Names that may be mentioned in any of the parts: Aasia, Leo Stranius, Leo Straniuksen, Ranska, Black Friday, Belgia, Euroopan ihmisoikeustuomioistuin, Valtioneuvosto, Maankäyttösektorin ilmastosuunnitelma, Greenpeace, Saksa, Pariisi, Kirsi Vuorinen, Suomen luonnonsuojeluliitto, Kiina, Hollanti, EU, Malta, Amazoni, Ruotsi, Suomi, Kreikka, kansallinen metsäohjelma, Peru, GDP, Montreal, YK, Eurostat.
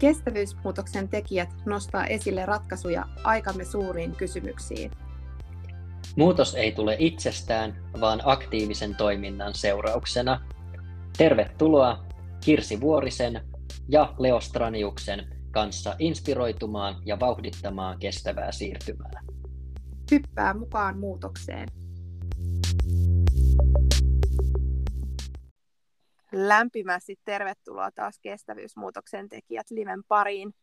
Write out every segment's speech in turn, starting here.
Kestävyysmuutoksen tekijät nostaa esille ratkaisuja aikamme suuriin kysymyksiin. Muutos ei tule itsestään, vaan aktiivisen toiminnan seurauksena. Tervetuloa Kirsi Vuorisen ja Leo Straniuksen kanssa inspiroitumaan ja vauhdittamaan kestävää siirtymää. Hyppää mukaan muutokseen. Lämpimästi tervetuloa taas Kestävyysmuutoksen tekijät liven pariin.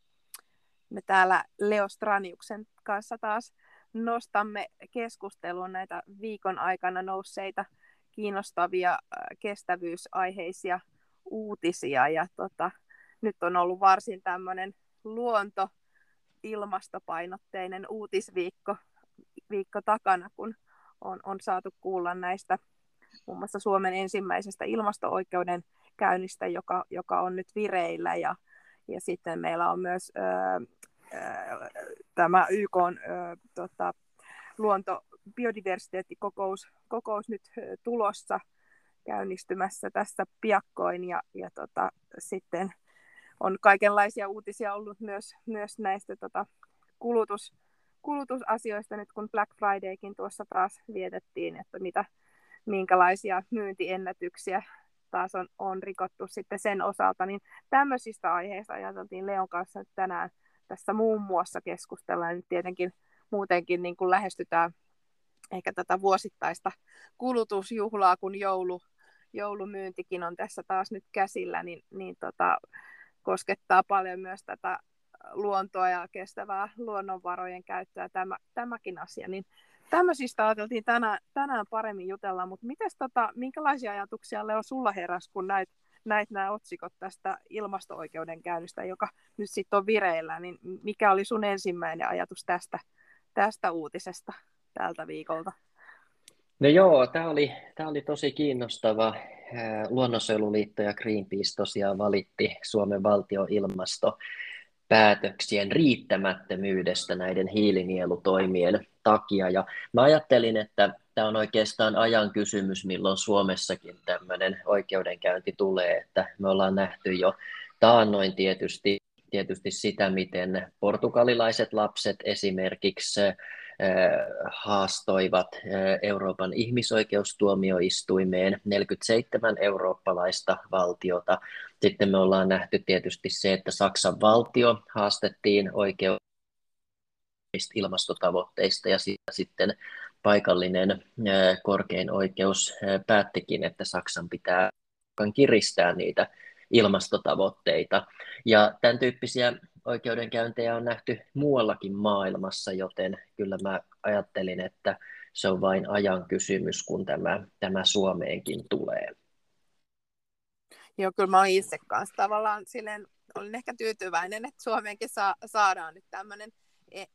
Me täällä Leo Straniuksen kanssa taas nostamme keskusteluun näitä viikon aikana nousseita kiinnostavia kestävyysaiheisia uutisia. Ja nyt on ollut varsin tämmöinen luonto-ilmastopainotteinen uutisviikko takana, kun on saatu kuulla näistä muun muassa Suomen ensimmäisestä ilmasto-oikeuden käynnistä, joka on nyt vireillä. Ja sitten meillä on myös tämä YK:n luonto-biodiversiteettikokous nyt tulossa käynnistymässä tässä piakkoin. Ja sitten on kaikenlaisia uutisia ollut myös näistä kulutusasioista, nyt kun Black Fridaykin tuossa taas vietettiin, että minkälaisia myyntiennätyksiä taas on rikottu sitten sen osalta, niin tämmöisistä aiheista ajateltiin Leon kanssa nyt tänään tässä muun muassa keskustellaan. Nyt tietenkin muutenkin niin kuin lähestytään ehkä tätä vuosittaista kulutusjuhlaa, kun joulumyyntikin on tässä taas nyt käsillä, niin koskettaa paljon myös tätä luontoa ja kestävää luonnonvarojen käyttöä tämäkin asia, niin tämmöisistä ajateltiin tänään paremmin jutella, mutta minkälaisia ajatuksia, Leo, sulla heräsi, kun näit nämä otsikot tästä ilmasto-oikeudenkäynnistä, joka nyt sitten on vireillä, niin mikä oli sun ensimmäinen ajatus tästä uutisesta tältä viikolta? No joo, tämä oli tosi kiinnostava. Luonnonsuojeluliitto ja Greenpeace tosiaan valitti Suomen valtion ilmastopäätöksien riittämättömyydestä näiden hiilinielutoimien takia. Ja mä ajattelin, että tämä on oikeastaan ajan kysymys, milloin Suomessakin tämmöinen oikeudenkäynti tulee, että me ollaan nähty jo taannoin tietysti sitä, miten portugalilaiset lapset esimerkiksi haastoivat Euroopan ihmisoikeustuomioistuimeen 47 eurooppalaista valtiota. Sitten me ollaan nähty tietysti se, että Saksan valtio haastettiin oikeuteen ilmastotavoitteista, ja sitten paikallinen korkein oikeus päättikin, että Saksan pitää kiristää niitä ilmastotavoitteita. Ja tämän tyyppisiä oikeudenkäyntejä on nähty muuallakin maailmassa, joten kyllä mä ajattelin, että se on vain ajan kysymys, kun tämä Suomeenkin tulee. Joo, kyllä mä olen itse kanssa tavallaan silleen, olin ehkä tyytyväinen, että Suomeenkin saadaan nyt tämmöinen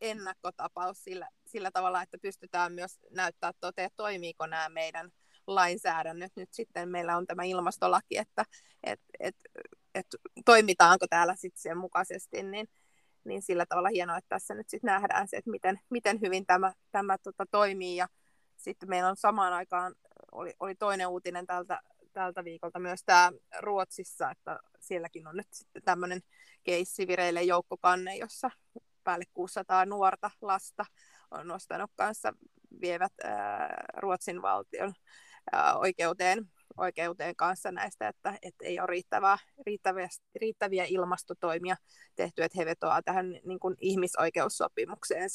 ennakkotapaus sillä tavalla, että pystytään myös näyttämään toteen, toimiiko nämä meidän lainsäädännöt. Nyt sitten meillä on tämä ilmastolaki, että toimitaanko täällä sitten sen mukaisesti, niin sillä tavalla hienoa, että tässä nyt sitten nähdään se, että miten hyvin tämä toimii. Ja sitten meillä on samaan aikaan, oli toinen uutinen tältä viikolta myös tämä Ruotsissa, että sielläkin on nyt sitten tämmöinen keissi vireille, joukkokanne, jossa päälle 600 nuorta lasta on nostanut kanssa, vievät Ruotsin valtion oikeuteen kanssa näistä, että ei ole riittäviä ilmastotoimia tehty, että he vetoaa tähän niin kuin ihmisoikeussopimukseen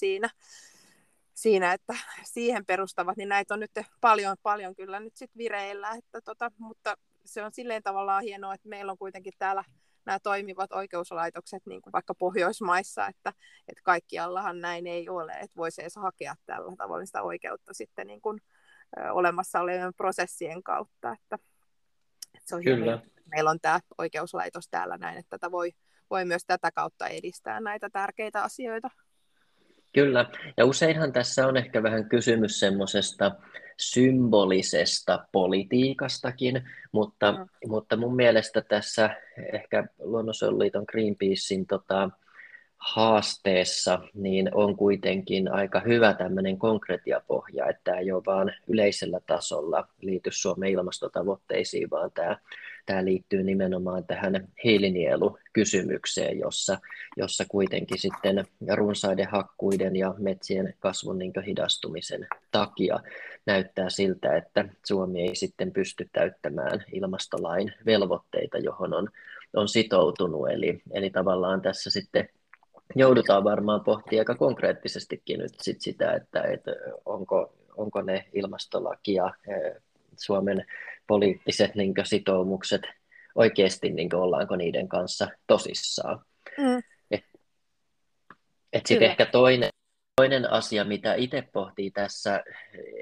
siinä, että siihen perustavat, niin näitä on nyt paljon kyllä nyt sit vireillä, että mutta se on silleen tavallaan hienoa, että meillä on kuitenkin täällä nämä toimivat oikeuslaitokset, niin kuin vaikka Pohjoismaissa, että kaikkiallahan näin ei ole, että voisi edes hakea tällä tavalla sitä oikeutta sitten niin kuin olemassa olevien prosessien kautta. Että se on kyllä hieno. Meillä on tämä oikeuslaitos täällä näin, että tätä voi myös tätä kautta edistää näitä tärkeitä asioita. Kyllä, ja useinhan tässä on ehkä vähän kysymys semmoisesta symbolisesta politiikastakin, mutta mun mielestä tässä ehkä Luonnonsuojeluliiton Greenpeacein haasteessa, niin on kuitenkin aika hyvä tämmöinen konkretiapohja, että tämä ei ole vaan yleisellä tasolla liity Suomen ilmastotavoitteisiin, vaan tämä liittyy nimenomaan tähän hiilinielukysymykseen, jossa kuitenkin sitten runsaiden hakkuiden ja metsien kasvun hidastumisen takia näyttää siltä, että Suomi ei sitten pysty täyttämään ilmastolain velvoitteita, johon on sitoutunut. Eli tavallaan tässä sitten joudutaan varmaan pohtimaan aika konkreettisestikin nyt sitä, että onko ne ilmastolakia Suomen poliittiset sitoumukset oikeasti, ollaanko niiden kanssa tosissaan. Mm. Sitten ehkä toinen asia, mitä itse pohtii tässä,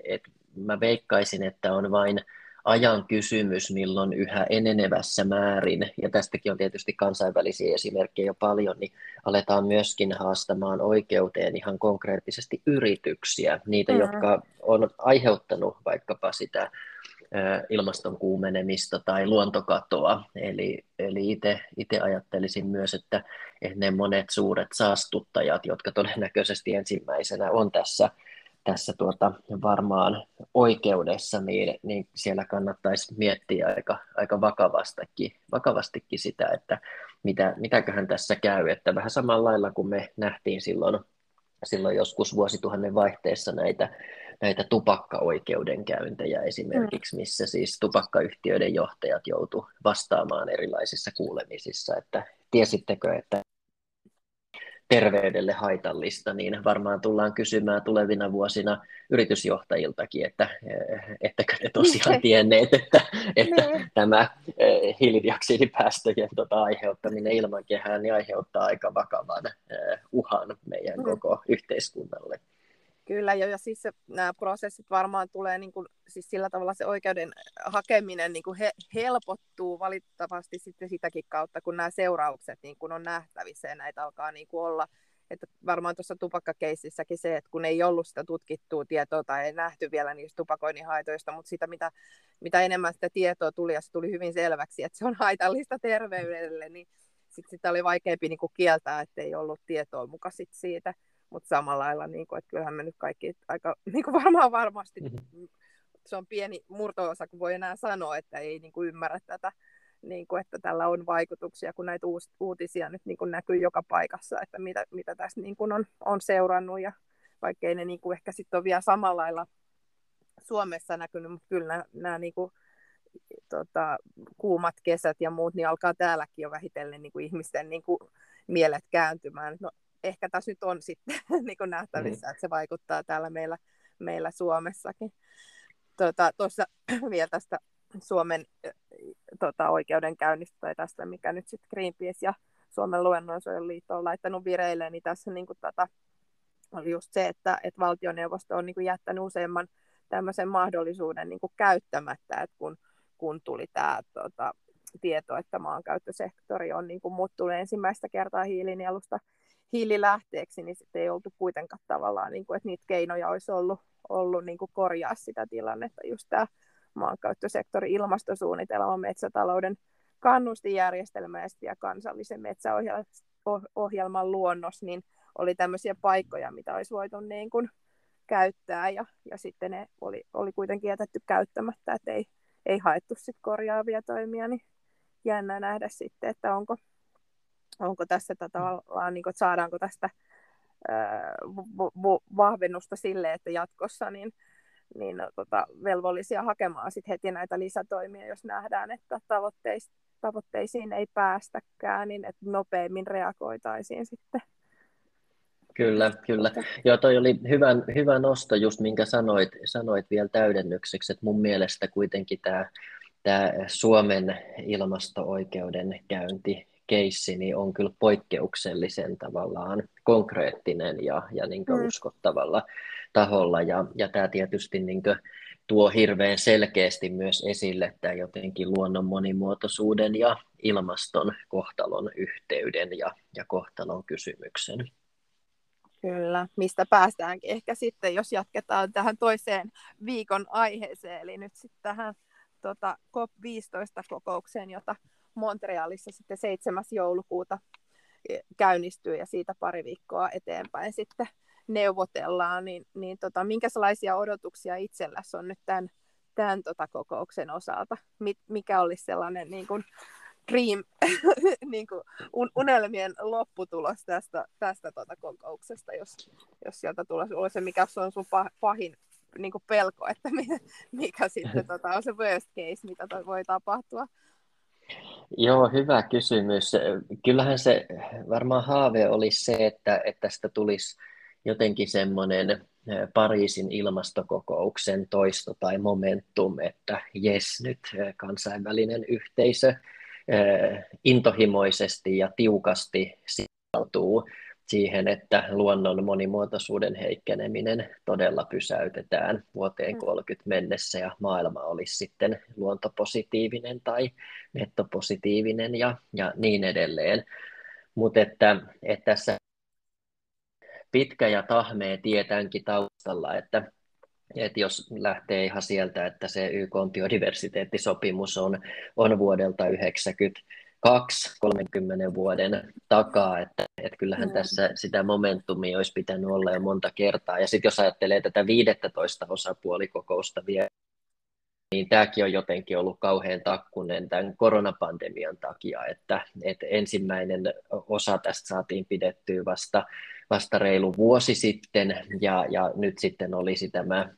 että mä veikkaisin, että on vain ajan kysymys, milloin yhä enenevässä määrin, ja tästäkin on tietysti kansainvälisiä esimerkkejä jo paljon, niin aletaan myöskin haastamaan oikeuteen ihan konkreettisesti yrityksiä, niitä, jotka on aiheuttanut vaikkapa sitä ilmaston kuumenemista tai luontokatoa. Eli itse ajattelisin myös, että ne monet suuret saastuttajat, jotka todennäköisesti ensimmäisenä on tässä varmaan oikeudessa, niin siellä kannattaisi miettiä aika vakavastikin sitä, että mitäköhän tässä käy. Että vähän samalla lailla kuin me nähtiin silloin joskus vuosituhannen vaihteessa näitä tupakkaoikeudenkäyntejä esimerkiksi, missä siis tupakkayhtiöiden johtajat joutuivat vastaamaan erilaisissa kuulemisissa, että tiesittekö, että terveydelle haitallista, niin varmaan tullaan kysymään tulevina vuosina yritysjohtajiltakin, että ettäkö ne tosiaan tienneet, että tämä hiilidioksidipäästöjen aiheuttaminen ilmakehään niin aiheuttaa aika vakavan uhan meidän koko yhteiskunnalle. Kyllä, ja siis nämä prosessit varmaan tulee niin kuin, siis sillä tavalla se oikeuden hakeminen niin kuin helpottuu valitettavasti sitten sitäkin kautta, kun nämä seuraukset niin kuin on nähtävissä ja näitä alkaa niin kuin olla. Että varmaan tuossa tupakkakeississäkin se, että kun ei ollut sitä tutkittua tietoa tai ei nähty vielä niistä tupakoinnin haitoista, mutta sitä, mitä enemmän sitä tietoa tuli, ja se tuli hyvin selväksi, että se on haitallista terveydelle, niin sitten sitä oli vaikeampi niin kuin kieltää, että ei ollut tietoa muka sitten siitä. Mutta samalla lailla, että kyllähän me nyt kaikki aika, varmasti, se on pieni murto-osa, kun voi enää sanoa, että ei ymmärrä tätä, että tällä on vaikutuksia, kun näitä uutisia nyt näkyy joka paikassa, että mitä tässä on seurannut. Ja vaikkei ne ehkä sitten on vielä samalla lailla Suomessa näkynyt, mutta kyllä nämä kuumat kesät ja muut, niin alkaa täälläkin jo vähitellen ihmisten mielet kääntymään. No, ehkä tässä nyt on sitten nähtävissä, että se vaikuttaa täällä meillä Suomessakin. Tuossa vielä tästä Suomen oikeudenkäynnistä tai tästä, mikä nyt sitten Greenpeace ja Suomen luonnonsuojeluliitto on laittanut vireille, niin tässä on just se, että valtioneuvosto on jättänyt useamman tämmöisen mahdollisuuden käyttämättä, että kun tuli tämä tieto, että maankäyttösektori on muuttunut ensimmäistä kertaa hiilinielusta hiililähteeksi, niin sitten ei oltu kuitenkaan tavallaan, että niitä keinoja olisi ollut korjaa sitä tilannetta. Just tämä maankäyttösektori, ilmastosuunnitelma, metsätalouden kannustinjärjestelmä ja kansallisen metsäohjelman luonnos, niin oli tämmöisiä paikkoja, mitä olisi voitu käyttää, ja sitten ne oli kuitenkin jätetty käyttämättä, että ei haettu sit korjaavia toimia, niin jännä nähdä sitten, että onko tässä tavallaan, että saadaanko tästä vahvennusta sille, että jatkossa niin velvollisia hakemaan sit heti näitä lisätoimia, jos nähdään, että tavoitteisiin ei päästäkään, niin että nopeammin reagoitaisiin sitten. Kyllä. Joo, toi oli hyvä nosto just, minkä sanoit vielä täydennykseksi, että mun mielestä kuitenkin tämä Suomen ilmasto-oikeudenkäynti keissi niin on kyllä poikkeuksellisen tavallaan konkreettinen ja uskottavalla taholla. Ja tämä tietysti tuo hirveän selkeästi myös esille tämän jotenkin luonnon monimuotoisuuden ja ilmaston kohtalon yhteyden ja kohtalon kysymyksen. Kyllä, mistä päästäänkin ehkä sitten, jos jatketaan tähän toiseen viikon aiheeseen, eli nyt sitten tähän COP15-kokoukseen, jota Montrealissa sitten 7. joulukuuta käynnistyy ja siitä pari viikkoa eteenpäin sitten neuvotellaan, niin minkälaisia odotuksia itselläsi on nyt tämän kokouksen osalta? Mikä olisi sellainen niin kuin dream, niin kuin unelmien lopputulos tästä kokouksesta, jos sieltä tulee se, mikä on sun pahin niin kuin pelko, että mikä sitten on se worst case, mitä voi tapahtua? Joo, hyvä kysymys. Kyllähän se varmaan haave olisi se, että tästä tulisi jotenkin semmoinen Pariisin ilmastokokouksen toisto tai momentum, että jes, nyt kansainvälinen yhteisö intohimoisesti ja tiukasti sitoutuu siihen, että luonnon monimuotoisuuden heikkeneminen todella pysäytetään vuoteen 30 mennessä ja maailma olisi sitten luontopositiivinen tai nettopositiivinen ja niin edelleen. Mutta että tässä pitkä ja tahmea tie tämänkin taustalla, että jos lähtee ihan sieltä, että se YK:n biodiversiteettisopimus on vuodelta 1992, 30 vuoden takaa, että kyllähän tässä sitä momentumia olisi pitänyt olla jo monta kertaa. Ja sitten jos ajattelee tätä 15 osapuolikokousta vielä, niin tämäkin on jotenkin ollut kauhean takkunen tämän koronapandemian takia, että ensimmäinen osa tästä saatiin pidettyä vasta reilu vuosi sitten, ja nyt sitten olisi tämä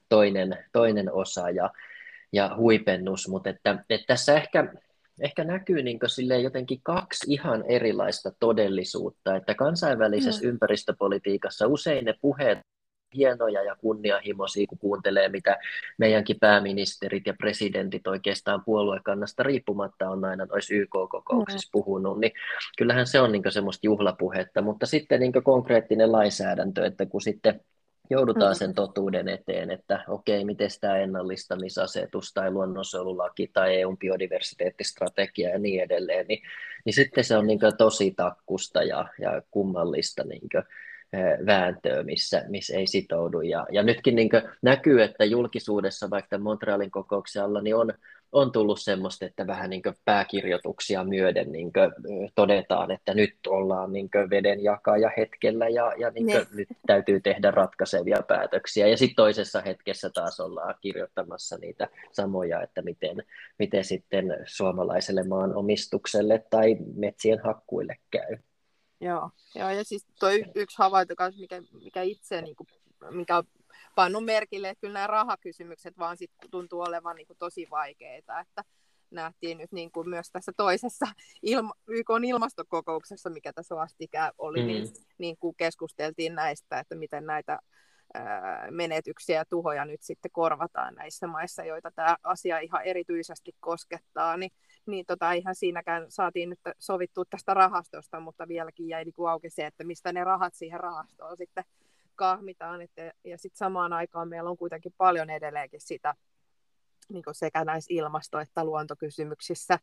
toinen osa ja huipennus, mutta että tässä ehkä näkyy niin kuin silleen jotenkin kaksi ihan erilaista todellisuutta, että kansainvälisessä ympäristöpolitiikassa usein ne puheet hienoja ja kunnianhimoisia, kun kuuntelee, mitä meidänkin pääministerit ja presidentit oikeastaan puoluekannasta riippumatta on aina noissa YK-kokouksissa puhunut, niin kyllähän se on niin kuin semmoista juhlapuhetta, mutta sitten niin kuin konkreettinen lainsäädäntö, että kun sitten joudutaan sen totuuden eteen, että okei, miten tämä ennallistamisasetus tai luonnonsuojelulaki tai EU:n biodiversiteettistrategia ja niin edelleen, niin sitten se on niin kuin tosi takkusta ja kummallista niin kuin vääntöä, missä ei sitoudu. Ja nytkin niin kuin näkyy, että julkisuudessa vaikka Montrealin kokouksen alla niin on tullut semmoista, että vähän niin kuin pääkirjoituksia myöden niin kuin todetaan, että nyt ollaan niin kuin vedenjakaja hetkellä ja niin kuin nyt täytyy tehdä ratkaisevia päätöksiä. Ja sitten toisessa hetkessä taas ollaan kirjoittamassa niitä samoja, että miten sitten suomalaiselle maanomistukselle tai metsien hakkuille käy. Joo, ja siis toi yksi havainto kanssa, mikä itse niin kuin, mikä on pannut merkille, että kyllä nämä rahakysymykset vaan sit tuntuu olevan niin kuin tosi vaikeita, että nähtiin nyt niin kuin myös tässä toisessa YK:n ilmastokokouksessa, mikä tässä vastikään oli, niin kuin keskusteltiin näistä, että miten näitä menetyksiä ja tuhoja nyt sitten korvataan näissä maissa, joita tämä asia ihan erityisesti koskettaa, niin ihan siinäkään saatiin nyt sovittua tästä rahastosta, mutta vieläkin jäi niin auki se, että mistä ne rahat siihen rahastoon sitten kahmitaan. Ja sitten samaan aikaan meillä on kuitenkin paljon edelleenkin sitä niin sekä näissä ilmasto- että luontokysymyksissä,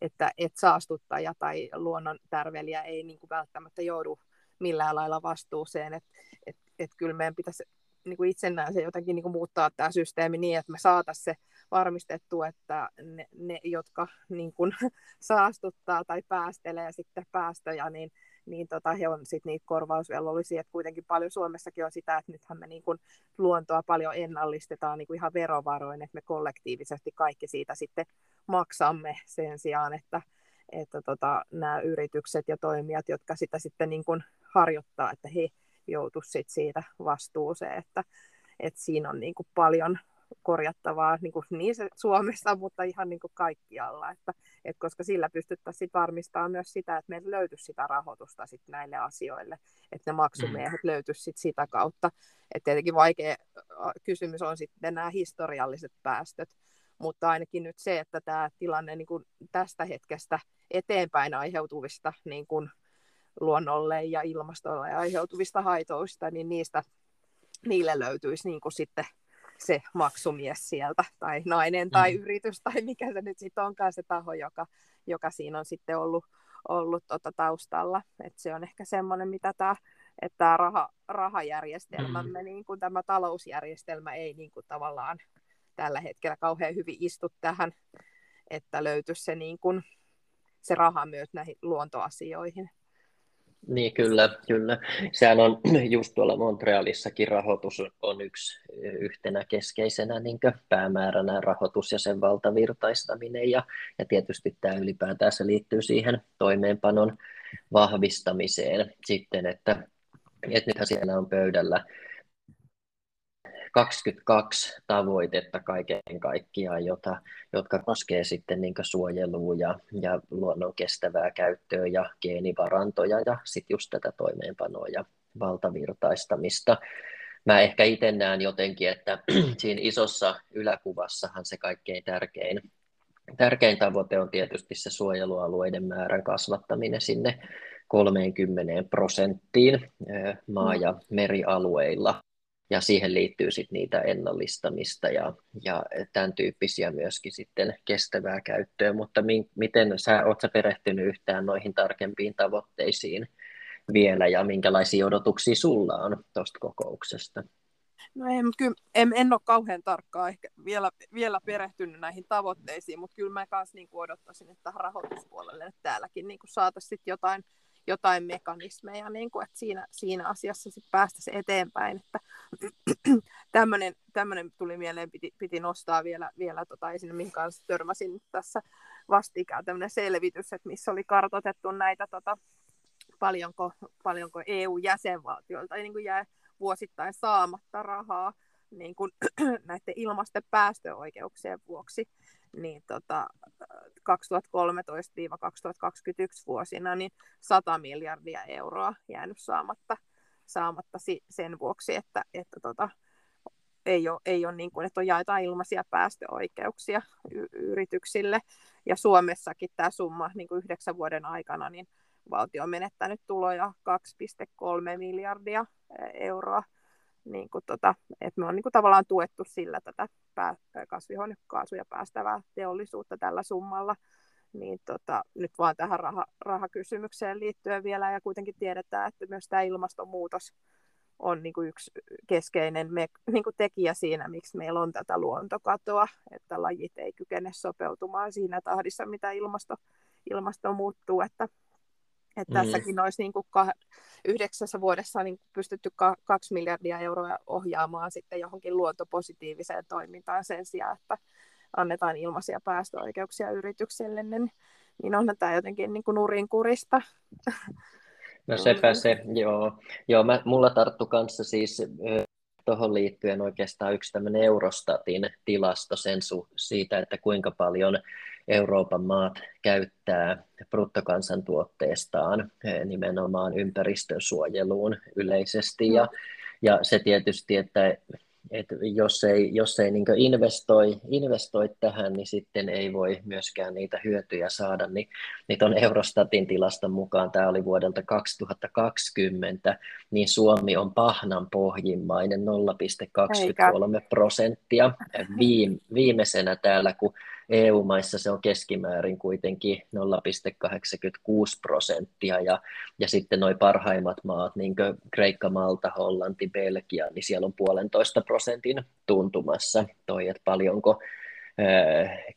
että saastuttaja tai luonnon tärvelijä ei niin välttämättä joudu millään lailla vastuuseen, että kyllä meidän pitäisi niin itsenään se jotenkin niin muuttaa tämä systeemi niin, että me saataisiin se varmistettua, että ne jotka niin kuin saastuttaa tai päästelee sitten päästöjä, niin he on sitten niitä korvausvelvollisia. Että kuitenkin paljon Suomessakin on sitä, että nythän me niin kuin luontoa paljon ennallistetaan niin kuin ihan verovaroin, että me kollektiivisesti kaikki siitä sitten maksamme sen sijaan, että nämä yritykset ja toimijat, jotka sitä sitten niin kuin harjoittaa, että he joutuisivat siitä vastuuseen, että siinä on niin kuin paljon korjattavaa niin Suomessa, mutta ihan niin kuin kaikkialla, että koska sillä pystyttäisiin varmistamaan myös sitä, että meillä löytyisi sitä rahoitusta sit näille asioille, että ne maksumiehet löytyisi sit sitä kautta. Et tietenkin vaikea kysymys on sitten nämä historialliset päästöt, mutta ainakin nyt se, että tämä tilanne niin kuin tästä hetkestä eteenpäin aiheutuvista niin kuin luonnolle ja ilmastolle aiheutuvista haitoista, niin niille löytyisi niin kuin sitten se maksumies sieltä, tai nainen, tai yritys, tai mikä se nyt sitten onkaan se taho, joka siinä on sitten ollut taustalla. Et se on ehkä semmoinen, mitä tämä rahajärjestelmämme, niin kuin tämä talousjärjestelmä ei niin kuin tavallaan tällä hetkellä kauhean hyvin istu tähän, että löytyisi se, niin kuin, se raha myös näihin luontoasioihin. Niin kyllä. Sehän on just tuolla Montrealissakin rahoitus on yhtenä keskeisenä niin päämääränä rahoitus ja sen valtavirtaistaminen ja tietysti tämä ylipäätään se liittyy siihen toimeenpanon vahvistamiseen sitten, että nythän siellä on pöydällä 22 tavoitetta kaiken kaikkiaan, jotka koskee sitten niin suojelua ja luonnon kestävää käyttöä ja geenivarantoja ja sitten just tätä toimeenpanoa ja valtavirtaistamista. Mä ehkä itse näen jotenkin, että siinä isossa yläkuvassahan se kaikkein tärkein tavoite on tietysti se suojelualueiden määrän kasvattaminen sinne 30% maa- ja merialueilla. Ja siihen liittyy sitten niitä ennallistamista ja tämän tyyppisiä myöskin sitten kestävää käyttöä. Mutta miten oletko perehtynyt yhtään noihin tarkempiin tavoitteisiin vielä ja minkälaisia odotuksia sulla on tuosta kokouksesta? No en ole kauhean tarkkaan ehkä vielä perehtynyt näihin tavoitteisiin, mutta kyllä mä kanssa niin odottaisin, että rahoituspuolelle että täälläkin niin saataisiin jotain mekanismeja, niin kuin, että siinä asiassa sit päästäisiin eteenpäin. Että tämmöinen tuli mieleen, piti nostaa vielä esiin, minkä kanssa törmäsin tässä vastikään tämmöinen selvitys, että missä oli kartoitettu näitä, paljonko EU-jäsenvaltioilta niin kuin jää vuosittain saamatta rahaa niin kuin näiden ilmaisten päästöoikeuksien vuoksi. Niin 2013-2021 vuosina niin 100 miljardia euroa jäänyt saamatta sen vuoksi, että ei ole niin kuin, että on jaetaan ilmaisia päästöoikeuksia yrityksille. Ja Suomessakin tämä summa niin kuin 9 vuoden aikana niin valtio on menettänyt tuloja 2,3 miljardia euroa. Niin kuin että me on niin kuin tavallaan tuettu sillä tätä kasvihuonekaasuja päästävää teollisuutta tällä summalla, niin nyt vaan tähän rahakysymykseen liittyen vielä, ja kuitenkin tiedetään, että myös tämä ilmastonmuutos on niin kuin yksi keskeinen niin kuin tekijä siinä, miksi meillä on tätä luontokatoa, että lajit ei kykene sopeutumaan siinä tahdissa, mitä ilmasto muuttuu, että tässäkin olisi niin kuin 9 vuodessa niin pystytty 2 miljardia euroa ohjaamaan sitten johonkin luontopositiiviseen toimintaan sen sijaan, että annetaan ilmaisia päästöoikeuksia yritykselle, niin onhan tämä jotenkin niin kuin nurinkurista. No sepä se, joo. Joo, mulla tarttu kanssa siis tuohon liittyen oikeastaan yksi tämmöinen Eurostatin tilasto siitä, että kuinka paljon Euroopan maat käyttää bruttokansantuotteestaan nimenomaan ympäristönsuojeluun yleisesti. Ja se tietysti, että jos ei niin kuin investoi tähän, niin sitten ei voi myöskään niitä hyötyjä saada. Niin tuon Eurostatin tilaston mukaan, tämä oli vuodelta 2020, niin Suomi on pahnan pohjimmainen 0,23% viimeisenä täällä, kun EU-maissa se on keskimäärin kuitenkin 0,86% ja sitten nuo parhaimmat maat, niin kuin Kreikka, Malta, Hollanti, Belgia, niin siellä on 1,5% tuntumassa toi, että paljonko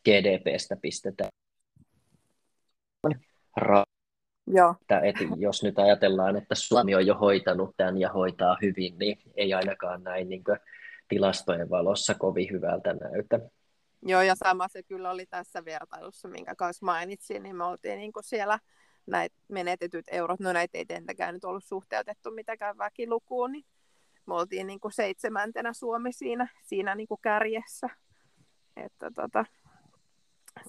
GDP:stä pistetään jos nyt ajatellaan, että Suomi on jo hoitanut tämän ja hoitaa hyvin, niin ei ainakaan näin niin kuin tilastojen valossa kovin hyvältä näytä. Joo, ja sama se kyllä oli tässä vertailussa, minkä kanssa mainitsin, niin me oltiin niin kuin siellä näitä menetetyt eurot, no näitä ei tietenkään nyt ollut suhteutettu mitenkään väkilukuun, niin me oltiin niin kuin 7. Suomi siinä niin kuin kärjessä, että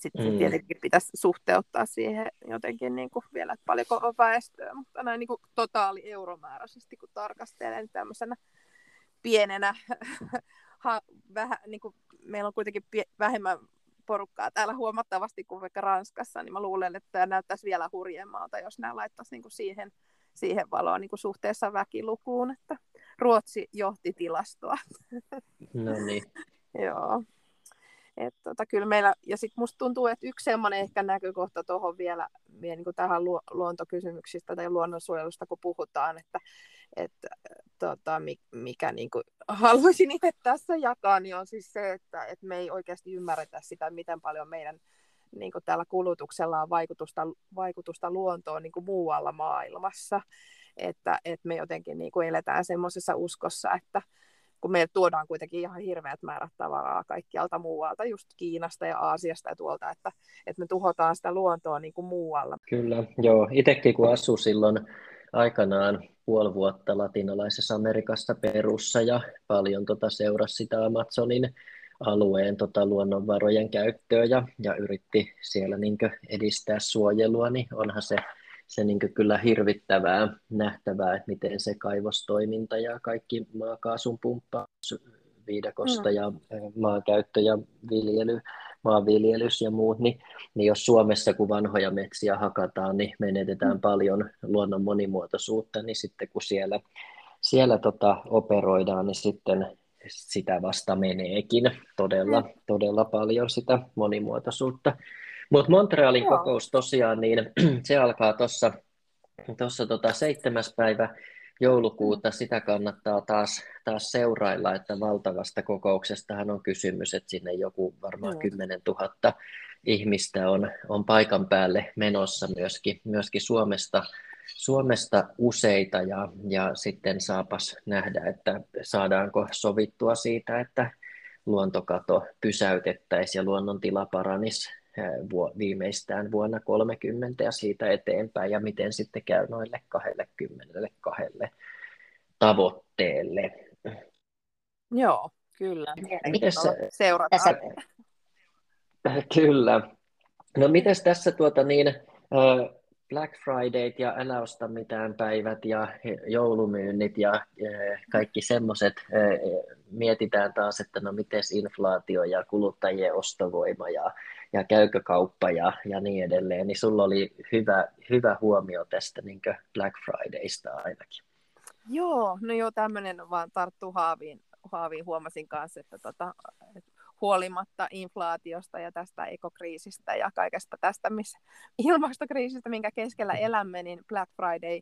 sitten se tietenkin pitäisi suhteuttaa siihen jotenkin niin kuin vielä, että paljonko on väestöä, mutta näin niin kuin totaali euromääräisesti, kun tarkastelee tämmöisenä pienenä vähän niin kuin meillä on kuitenkin vähemmän porukkaa täällä huomattavasti kuin vaikka Ranskassa, niin mä luulen, että tämä näyttäisi vielä hurjemmalta, jos nämä laittaisi niin kuin siihen valoon niin kuin suhteessa väkilukuun, että Ruotsi johti tilastoa. No niin. Joo. Et kyllä meillä, ja sitten musta tuntuu, että yksi semmoinen ehkä näkökohta tuohon vielä niin kuin tähän luontokysymyksistä tai luonnonsuojelusta, kun puhutaan, että mikä niin kuin haluaisin itse tässä jakaa, niin on siis se, että me ei oikeasti ymmärretä sitä, miten paljon meidän niin kuin tällä kulutuksella on vaikutusta luontoon niin kuin muualla maailmassa. Että me jotenkin niin kuin eletään semmoisessa uskossa, että kun meille tuodaan kuitenkin ihan hirveät määrät tavaraa kaikkialta muualta, just Kiinasta ja Aasiasta ja tuolta, että me tuhotaan sitä luontoa niin kuin muualla. Kyllä, joo. Itsekin kun asui silloin aikanaan puoli vuotta Latinalaisessa Amerikassa Perussa ja paljon seurasi sitä Amazonin alueen luonnonvarojen käyttöä ja yritti siellä edistää suojelua, niin onhan se kyllä hirvittävää nähtävää, että miten se kaivostoiminta ja kaikki maakaasun pumppaus viidakosta ja maankäyttö ja viljely, maanviljelys ja muut, niin jos Suomessa kun vanhoja metsiä hakataan, niin menetetään paljon luonnon monimuotoisuutta, niin sitten kun siellä operoidaan, niin sitten sitä vasta meneekin todella paljon sitä monimuotoisuutta. Mutta Montrealin kokous tosiaan, niin se alkaa tuossa 7. päivä joulukuuta. Sitä kannattaa taas seurailla, että valtavasta kokouksestahan on kysymys, että sinne joku varmaan 10 000 ihmistä on paikan päälle menossa myöskin Suomesta useita ja sitten saapas nähdä, että saadaanko sovittua siitä, että luontokato pysäytettäisiin ja luonnon tila paranisi viimeistään vuonna 30 ja siitä eteenpäin, ja miten sitten käy noille 22 tavoitteelle. Joo, kyllä. Miten seurataan? Kyllä. No mites tässä Black Friday ja älä osta mitään päivät ja joulumyynnit ja kaikki semmoiset. Mietitään taas, että no miten inflaatio ja kuluttajien ostovoima ja käykö kauppa ja niin edelleen. Niin sulla oli hyvä huomio tästä niin kuin Black Fridaysta ainakin. Joo, no joo, tämmöinen vaan tarttuu haaviin. Huomasin kanssa, että huolimatta inflaatiosta ja tästä ekokriisistä ja kaikesta tästä ilmastokriisistä, minkä keskellä elämme, niin Black Friday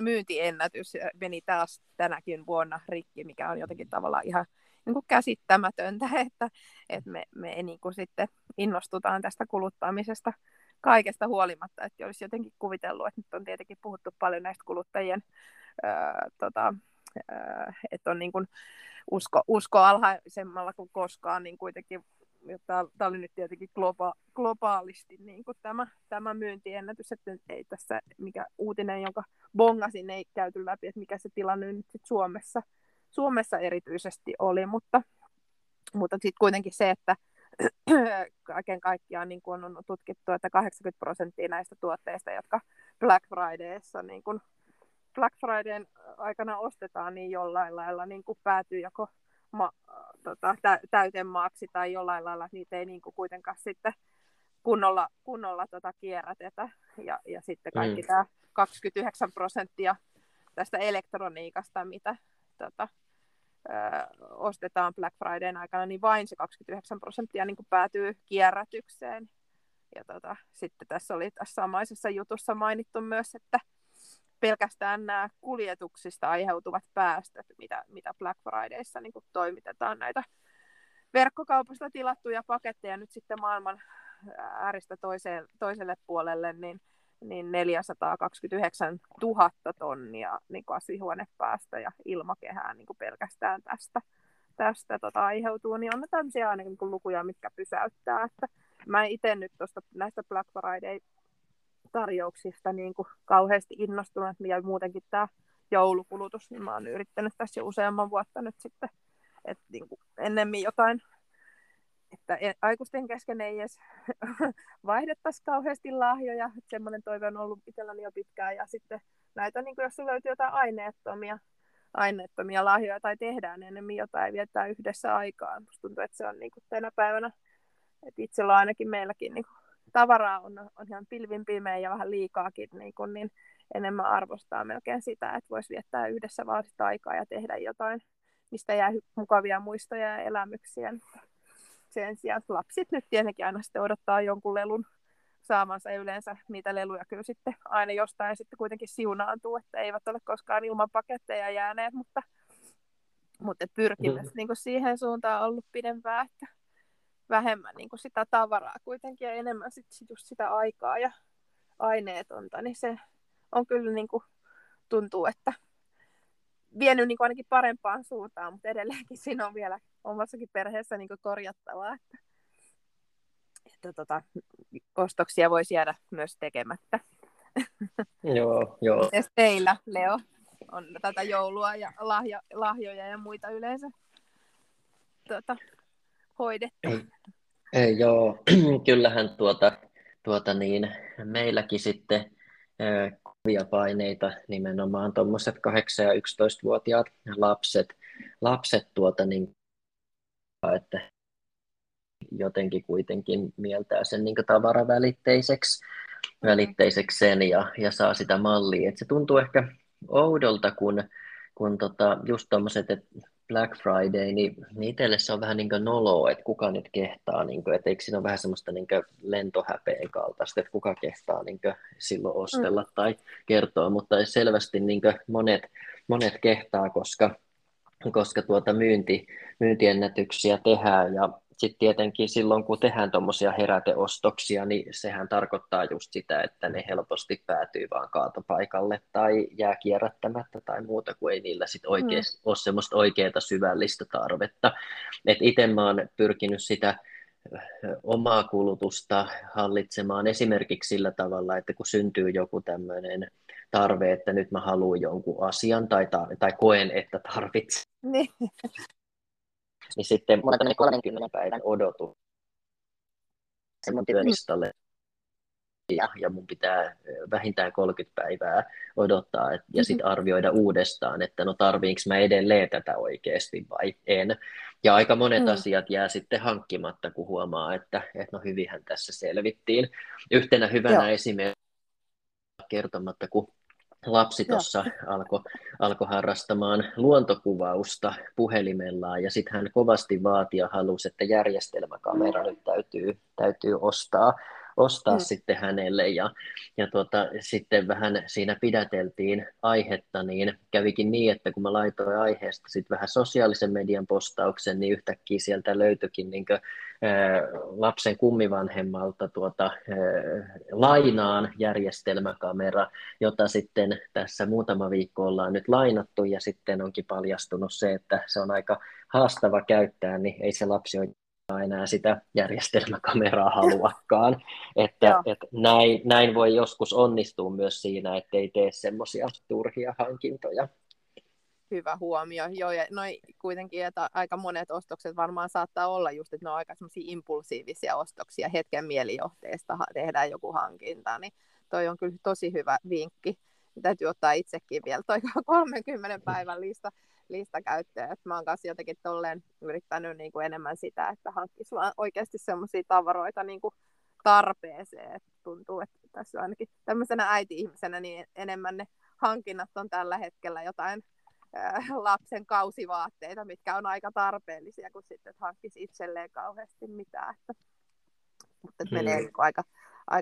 myyntiennätys meni taas tänäkin vuonna rikki, mikä on jotenkin tavallaan ihan niin kuin käsittämätöntä, että me niin kuin sitten innostutaan tästä kuluttamisesta kaikesta huolimatta, että olisi jotenkin kuvitellut, että nyt on tietenkin puhuttu paljon näistä kuluttajien että on niin kuin usko alhaisemmalla kuin koskaan, niin kuitenkin tämä oli nyt tietenkin globaalisti niin kuin tämä myyntiennätys, että ei tässä mikä uutinen, jonka bongasin, ei käyty läpi, että mikä se tilanne nyt sit Suomessa erityisesti oli, mutta sitten kuitenkin se, että kaiken kaikkiaan niin kuin on tutkittu, että 80% näistä tuotteista, jotka Black Fridayssa niin kuin Black Fridayn aikana ostetaan, niin jollain lailla niin kuin päätyy joko täytemaaksi tai jollain lailla niitä ei niin kuin kuitenkaan sitten kunnolla kierrätetä. Ja sitten kaikki tämä 29% tästä elektroniikasta, mitä ostetaan Black Fridayn aikana, niin vain se 29% niin kuin päätyy kierrätykseen. Ja sitten tässä oli tässä samaisessa jutussa mainittu myös, että pelkästään nämä kuljetuksista aiheutuvat päästöt, mitä Black Fridayssa niin toimitetaan näitä verkkokaupasta tilattuja paketteja nyt sitten maailman ääristä toiselle puolelle, niin 429 000 tonnia niin kasvihuonepäästöjä ilmakehään niin pelkästään tästä aiheutuu, niin on ne tämmöisiä ainakin niin lukuja, mitkä pysäyttää. Että mä itse nyt näistä Black Friday tarjouksista niin kuin kauheasti innostunut, ja muutenkin tämä joulukulutus, niin mä oon yrittänyt tässä jo useamman vuotta nyt sitten, että niin kuin ennemmin jotain, että aikuisten kesken ei edes vaihdettaisi kauheasti lahjoja, että semmoinen toive on ollut itselläni jo pitkään, ja sitten näitä, niin kuin jos löytyy jotain aineettomia lahjoja, tai tehdään ennemmin jotain, viettää yhdessä aikaa, musta tuntuu, että se on niin kuin tänä päivänä, että itsellä on ainakin meilläkin niin kuin tavaraa on ihan pilvin pimeä ja vähän liikaakin, niin enemmän arvostaa melkein sitä, että voisi viettää yhdessä vaan sitä aikaa ja tehdä jotain, mistä jää mukavia muistoja ja elämyksiä. Sen sijaan lapset nyt tietenkin aina sitten odottaa jonkun lelun saamansa, ja yleensä niitä leluja kyllä sitten aina jostain sitten kuitenkin siunaantuu, että eivät ole koskaan ilman paketteja jääneet, mutta pyrkimys niin kuin siihen suuntaan on ollut pidempään, että vähemmän niin kuin sitä tavaraa kuitenkin ja enemmän sit just sitä aikaa ja aineetonta, niin se on kyllä niin kuin, tuntuu, että vienyt niin kuin ainakin parempaan suuntaan, mutta edelleenkin siinä on vielä omassakin perheessä niin kuin korjattavaa, että ostoksia voisi jäädä myös tekemättä. Joo. Mites teillä, Leo, on tätä joulua ja lahjoja ja muita yleensä hoidettu? Joo, kyllähän meilläkin sitten kovia paineita nimenomaan tuommoiset 8- ja 11-vuotiaat lapset että jotenkin kuitenkin mieltää sen niin kuin tavaravälitteiseksi sen ja saa sitä mallia. Et se tuntuu ehkä oudolta, kun just tuommoiset Black Friday, niin itselle se on vähän niin kuin noloa, että kuka nyt kehtaa, niin kuin, että eikö siinä ole vähän semmoista niin kuin lentohäpeen kaltaista, että kuka kehtaa niin kuin silloin ostella tai kertoa, mutta selvästi niin kuin monet kehtaa, koska myyntiennätyksiä tehdään ja sitten tietenkin silloin, kun tehdään tuommoisia heräteostoksia, niin sehän tarkoittaa just sitä, että ne helposti päätyy vaan kaatopaikalle tai jää kierrättämättä tai muuta, kun ei niillä sitten ole semmoista oikeaa syvällistä tarvetta. Itse mä oon pyrkinyt sitä omaa kulutusta hallitsemaan esimerkiksi sillä tavalla, että kun syntyy joku tämmöinen tarve, että nyt mä haluan jonkun asian tai koen, että tarvitsen. Niin sitten mulla on tämmöinen 30 päivän odotus mun työlistalle ja mun pitää vähintään 30 päivää odottaa ja sitten arvioida uudestaan, että no tarviinko mä edelleen tätä oikeasti vai en. Ja aika monet asiat jää sitten hankkimatta, kun huomaa, että no hyvinhän tässä selvittiin. Yhtenä hyvänä esimerkkinä kertomatta, kun lapsi tuossa alkoi harrastamaan luontokuvausta puhelimellaan ja sitten hän kovasti vaati ja halusi, että järjestelmäkamera nyt täytyy ostaa sitten hänelle ja sitten vähän siinä pidäteltiin aihetta, niin kävikin niin, että kun mä laitoin aiheesta sitten vähän sosiaalisen median postauksen, niin yhtäkkiä sieltä löytyikin lapsen kummivanhemmalta lainaan järjestelmäkamera, jota sitten tässä muutama viikko ollaan nyt lainattu ja sitten onkin paljastunut se, että se on aika haastava käyttää, niin ei se lapsi ole enää sitä järjestelmäkameraa haluakaan, että näin voi joskus onnistua myös siinä, ettei tee semmoisia turhia hankintoja. Hyvä huomio. Joo, ja noi kuitenkin, että aika monet ostokset varmaan saattaa olla just, että ne on aika semmoisia impulsiivisia ostoksia, hetken mielijohteesta tehdään joku hankinta, niin toi on kyllä tosi hyvä vinkki. Täytyy ottaa itsekin vielä toi 30 päivän lista käyttöön. Mä oon kanssa jotenkin tolleen yrittänyt niin kuin enemmän sitä, että hankkisi vaan oikeasti semmoisia tavaroita niin kuin tarpeeseen. Et tuntuu, että tässä ainakin tämmöisenä äiti-ihmisenä niin enemmän ne hankinnat on tällä hetkellä jotain lapsen kausivaatteita, mitkä on aika tarpeellisia, kun sitten hankkisi itselleen kauheasti mitään. Mutta menee niin kuin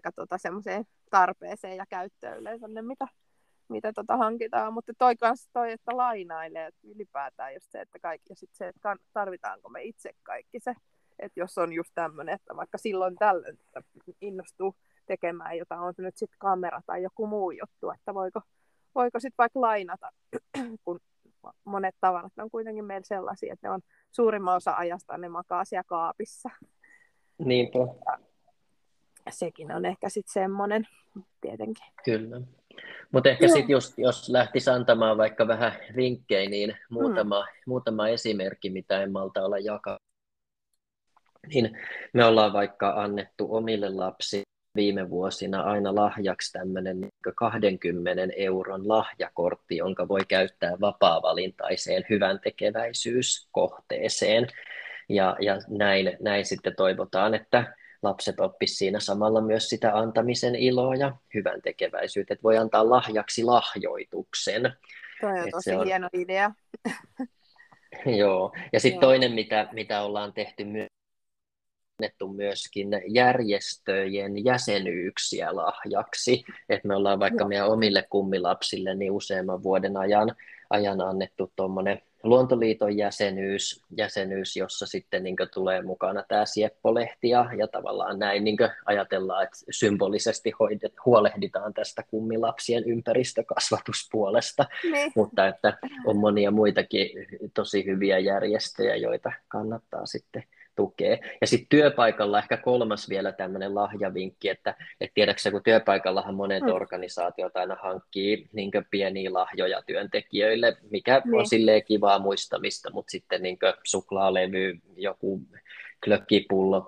aika semmoiseen tarpeeseen ja käyttöön yleensä ne, mitä hankitaan, mutta toi kanssa toi, että lainailee ylipäätään just se, että kaikki, ja sitten se, että tarvitaanko me itse kaikki se, että jos on just tämmöinen, että vaikka silloin tällöin innostuu tekemään jotain, on se nyt sitten kamera tai joku muu juttu, että voiko sitten vaikka lainata, kun monet tavarat on kuitenkin meillä sellaisia, että ne on suurimman osa ajasta, ne makaa siellä kaapissa. Niinpä. Sekin on ehkä sitten semmoinen tietenkin. Kyllä. Mutta ehkä sitten jos lähtisi antamaan vaikka vähän vinkkejä, niin muutama esimerkki, mitä en malta olla jakaa. Niin me ollaan vaikka annettu omille lapsille viime vuosina aina lahjaksi tämmöinen 20 € lahjakortti, jonka voi käyttää vapaa-valintaiseen hyväntekeväisyyskohteeseen. Ja näin sitten toivotaan, että lapset oppisivat siinä samalla myös sitä antamisen iloa ja hyvän tekeväisyyttä, että voi antaa lahjaksi lahjoituksen. Tuo on tosi hieno idea. Joo, ja sitten toinen, mitä ollaan tehty myöskin järjestöjen jäsenyyksiä lahjaksi, että me ollaan vaikka meidän omille kummilapsille niin useamman vuoden ajan annettu tuommoinen Luontoliiton jäsenyys, jossa sitten niin kuin tulee mukana tämä sieppolehti ja tavallaan näin niin kuin ajatellaan, että symbolisesti huolehditaan tästä kummilapsien ympäristökasvatuspuolesta, mutta että on monia muitakin tosi hyviä järjestöjä, joita kannattaa sitten tukea. Ja sitten työpaikalla ehkä kolmas vielä tämmöinen lahjavinkki, että tiedätkö, kun työpaikallahan monet organisaatiot aina hankkii niin pieniä lahjoja työntekijöille, mikä on silleen kivaa muistamista, mutta sitten niin suklaalevy, joku klökkipullo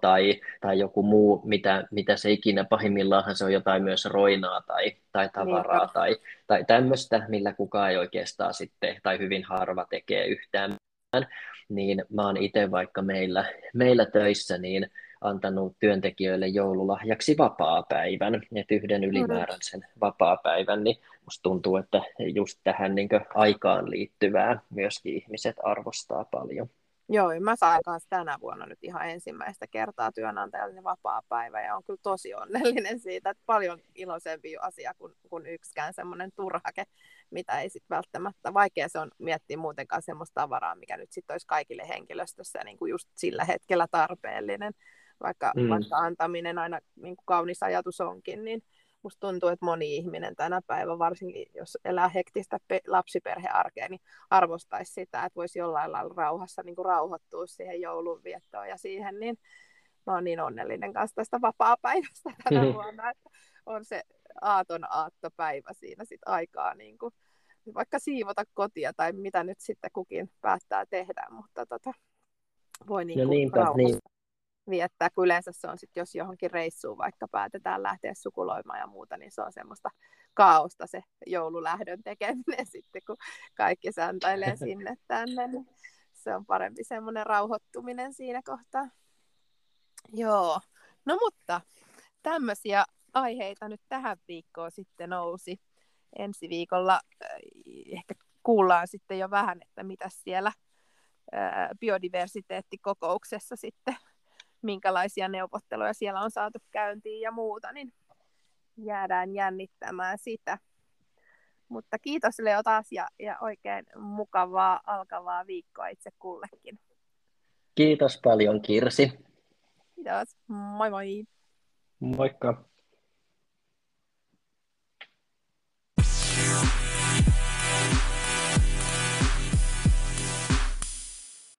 tai joku muu, mitä se ikinä, pahimmillaanhan se on jotain myös roinaa tai tavaraa tai tämmöistä, millä kukaan ei oikeastaan sitten, tai hyvin harva tekee yhtään. Niin mä oon itse vaikka meillä töissä niin antanut työntekijöille joululahjaksi vapaapäivän, että yhden ylimääräisen vapaapäivän, niin musta tuntuu, että just tähän niin kuin aikaan liittyvää myöskin ihmiset arvostaa paljon. Joo, mä sain kanssa tänä vuonna nyt ihan ensimmäistä kertaa työnantajalle vapaapäivä ja on kyllä tosi onnellinen siitä, että paljon iloisempi asia kuin yksikään semmoinen turhake, mitä ei sitten välttämättä, vaikea se on miettiä muutenkaan semmoista tavaraa, mikä nyt sitten olisi kaikille henkilöstössä niin kuin just sillä hetkellä tarpeellinen, vaikka antaminen aina niin kuin kaunis ajatus onkin, niin musta tuntuu, että moni ihminen tänä päivänä, varsinkin jos elää hektistä lapsiperhearkea, niin arvostaisi sitä, että voisi jollain lailla rauhassa niin kuin rauhoittua siihen joulunviettoon ja siihen, niin mä oon niin onnellinen kanssa tästä vapaapäivästä tänä vuonna, että on se aaton aattopäivä siinä sit aikaa niin kuin, vaikka siivota kotia tai mitä nyt sitten kukin päättää tehdä, mutta voi niin kuin rauhassa viettää, kun yleensä se on sitten, jos johonkin reissuun vaikka päätetään lähteä sukuloimaan ja muuta, niin se on semmoista kaaosta se joululähdön tekeminen sitten, kun kaikki säntailee sinne tänne, niin se on parempi semmoinen rauhoittuminen siinä kohtaa. Joo, no mutta tämmöisiä aiheita nyt tähän viikkoon sitten nousi. Ensi viikolla ehkä kuullaan sitten jo vähän, että mitä siellä biodiversiteettikokouksessa sitten, minkälaisia neuvotteluja siellä on saatu käyntiin ja muuta, niin jäädään jännittämään sitä. Mutta kiitos Leo taas ja oikein mukavaa alkavaa viikkoa itse kullekin. Kiitos paljon Kirsi. Kiitos, moi moi. Moikka.